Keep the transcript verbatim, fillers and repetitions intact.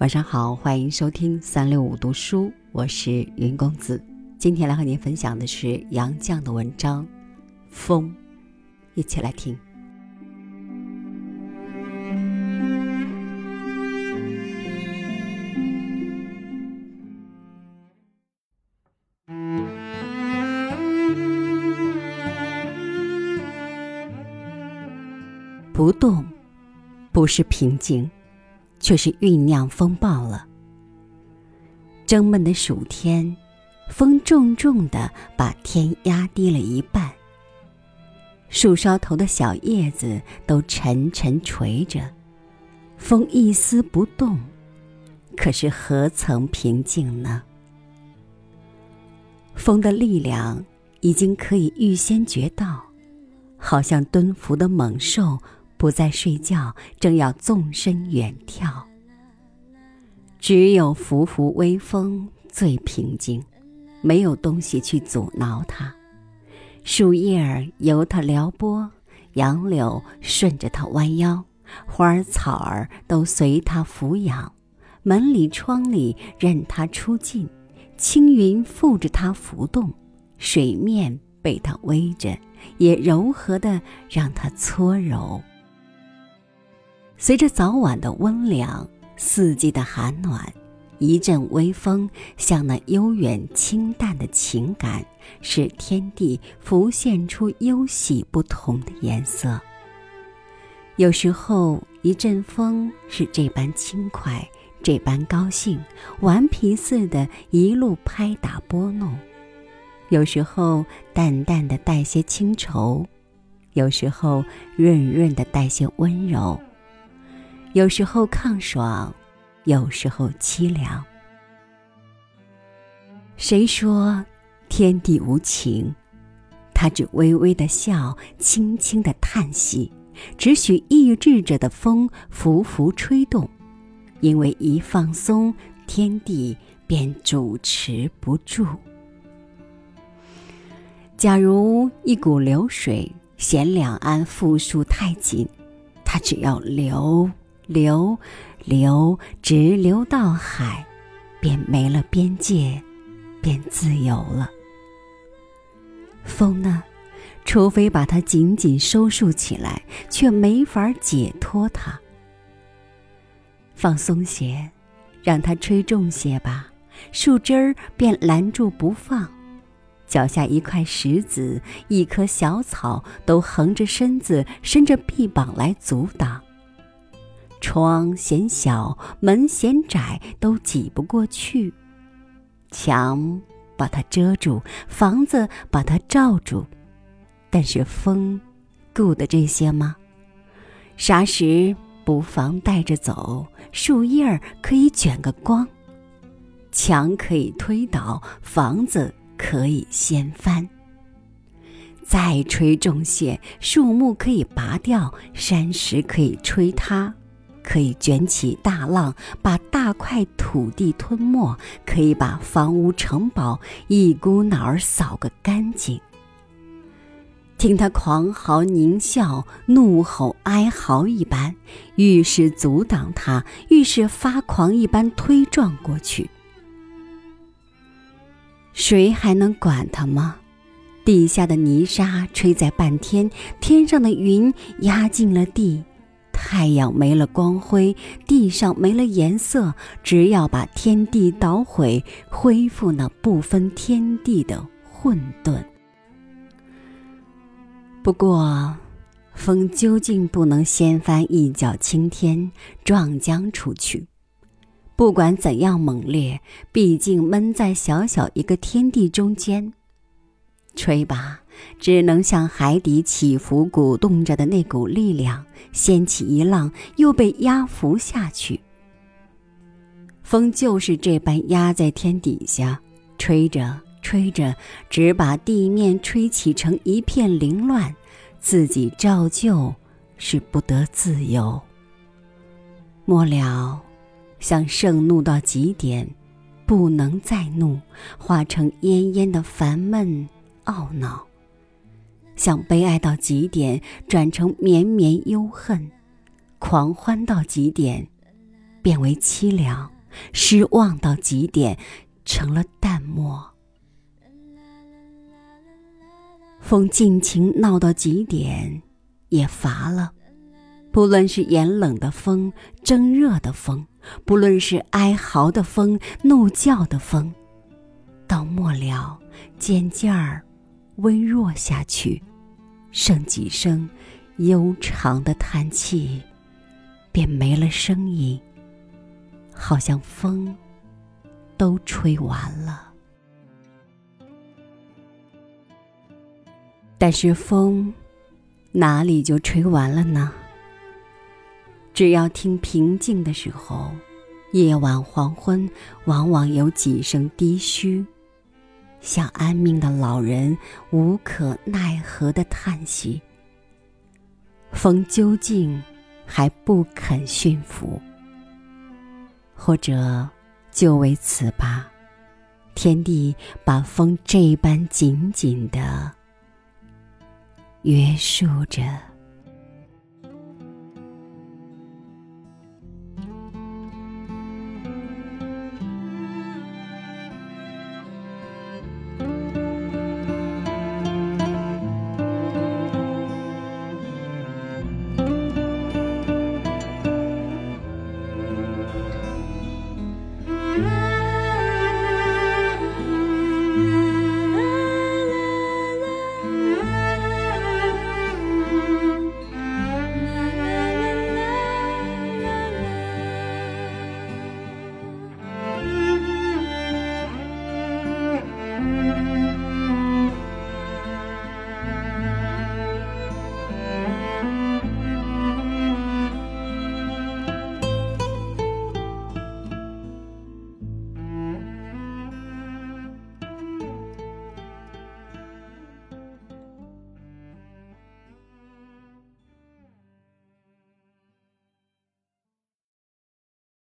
晚上好，欢迎收听三六五读书，我是云公子。今天来和您分享的是杨绛的文章《风》，一起来听。不动不是平静，却是酝酿风暴了。蒸闷的暑天，风重重地把天压低了一半，树梢头的小叶子都沉沉垂着，风一丝不动，可是何曾平静呢？风的力量已经可以预先觉到，好像蹲伏的猛兽不再睡觉，正要纵身远眺。只有拂拂微风最平静，没有东西去阻挠它。树叶儿由它撩拨，杨柳顺着它弯腰，花儿草儿都随它俯仰，门里窗里任它出进，青云附着它浮动，水面被它偎着，也柔和地让它搓揉。随着早晚的温凉，四季的寒暖，一阵微风像那悠远清淡的情感，使天地浮现出忧喜不同的颜色。有时候一阵风是这般轻快，这般高兴，顽皮似的一路拍打拨弄，有时候淡淡的带些清愁，有时候润润的带些温柔，有时候抗爽，有时候凄凉。谁说天地无情？他只微微地笑，轻轻地叹息，只许抑制着的风拂拂吹动，因为一放松，天地便主持不住。假如一股流水嫌两岸附属太紧，它只要流流流，直流到海，便没了边界，便自由了。风呢，除非把它紧紧收束起来，却没法解脱它。放松些，让它吹重些吧，树枝儿便拦住不放，脚下一块石子，一棵小草，都横着身子，伸着臂膀来阻挡。窗嫌小，门嫌窄，都挤不过去。墙把它遮住，房子把它罩住，但是风顾得这些吗？啥时不妨带着走，树叶儿可以卷个光，墙可以推倒，房子可以掀翻。再吹重些，树木可以拔掉，山石可以吹塌，可以卷起大浪，把大块土地吞没，可以把房屋城堡一股脑儿扫个干净。听他狂嚎狞笑，怒吼哀嚎一般，愈是阻挡他，愈是发狂一般推撞过去。谁还能管他吗？地下的泥沙吹在半天，天上的云压进了地，太阳没了光辉，地上没了颜色，只要把天地捣毁，恢复那不分天地的混沌。不过，风究竟不能掀翻一脚青天，撞将出去。不管怎样猛烈，毕竟闷在小小一个天地中间。吹吧，只能像海底起伏鼓动着的那股力量，掀起一浪，又被压伏下去。风就是这般压在天底下，吹着吹着，只把地面吹起成一片凌乱，自己照旧是不得自由。末了，像盛怒到极点，不能再怒，化成恹恹的烦闷懊恼，想悲哀到极点，转成绵绵忧恨，狂欢到极点，变为凄凉，失望到极点，成了淡漠。风尽情闹到极点，也乏了。不论是炎冷的风，蒸热的风，不论是哀嚎的风，怒叫的风，到末了，渐渐儿微弱下去，剩几声悠长的叹气，便没了声音，好像风都吹完了。但是风哪里就吹完了呢？只要听平静的时候，夜晚黄昏往往有几声低嘘，像安命的老人无可奈何的叹息。风究竟还不肯驯服，或者就为此吧，天地把风这般紧紧地约束着。